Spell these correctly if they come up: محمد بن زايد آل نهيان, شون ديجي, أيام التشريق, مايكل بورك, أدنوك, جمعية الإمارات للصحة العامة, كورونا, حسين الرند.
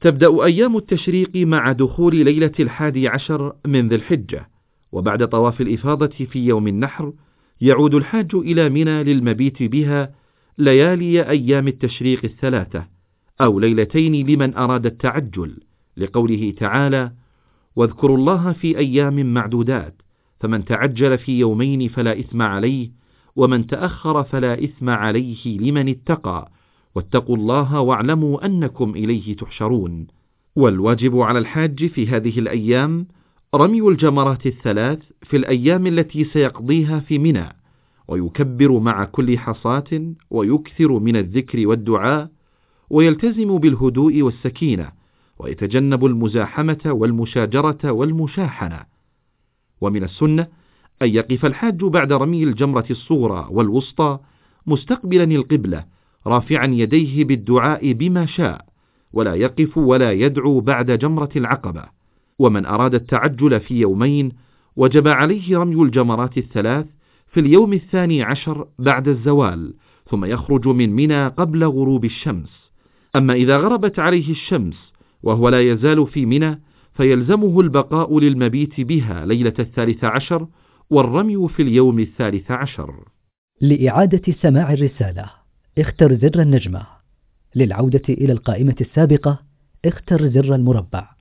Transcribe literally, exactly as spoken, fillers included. تبدأ أيام التشريق مع دخول ليلة الحادي عشر من ذي الحجة، وبعد طواف الإفاضة في يوم النحر يعود الحاج إلى منى للمبيت بها ليالي أيام التشريق الثلاثة، أو ليلتين لمن أراد التعجل، لقوله تعالى: واذكروا الله في أيام معدودات، فمن تعجل في يومين فلا إثم عليه، ومن تأخر فلا إثم عليه لمن اتقى، واتقوا الله واعلموا أنكم إليه تحشرون. والواجب على الحاج في هذه الأيام رمي الجمرات الثلاث في الأيام التي سيقضيها في منى، ويكبر مع كل حصاة، ويكثر من الذكر والدعاء، ويلتزم بالهدوء والسكينة، ويتجنب المزاحمة والمشاجرة والمشاحنة. ومن السنة أن يقف الحاج بعد رمي الجمرة الصغرى والوسطى مستقبلا القبلة رافعا يديه بالدعاء بما شاء، ولا يقف ولا يدعو بعد جمرة العقبة. ومن أراد التعجل في يومين وجب عليه رمي الجمرات الثلاث في اليوم الثاني عشر بعد الزوال، ثم يخرج من منى قبل غروب الشمس. أما إذا غربت عليه الشمس وهو لا يزال في منى فيلزمه البقاء للمبيت بها ليلة الثالث عشر والرمي في اليوم الثالث عشر. لإعادة سماع الرسالة اختر زر النجمة، للعودة إلى القائمة السابقة اختر زر المربع.